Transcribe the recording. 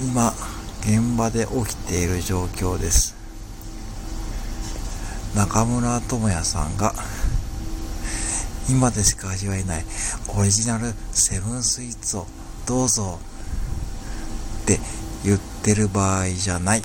今現場で起きている状況です。中村智也さんが今でしか味わえないオリジナルセブンスイーツをどうぞって言ってる場合じゃない。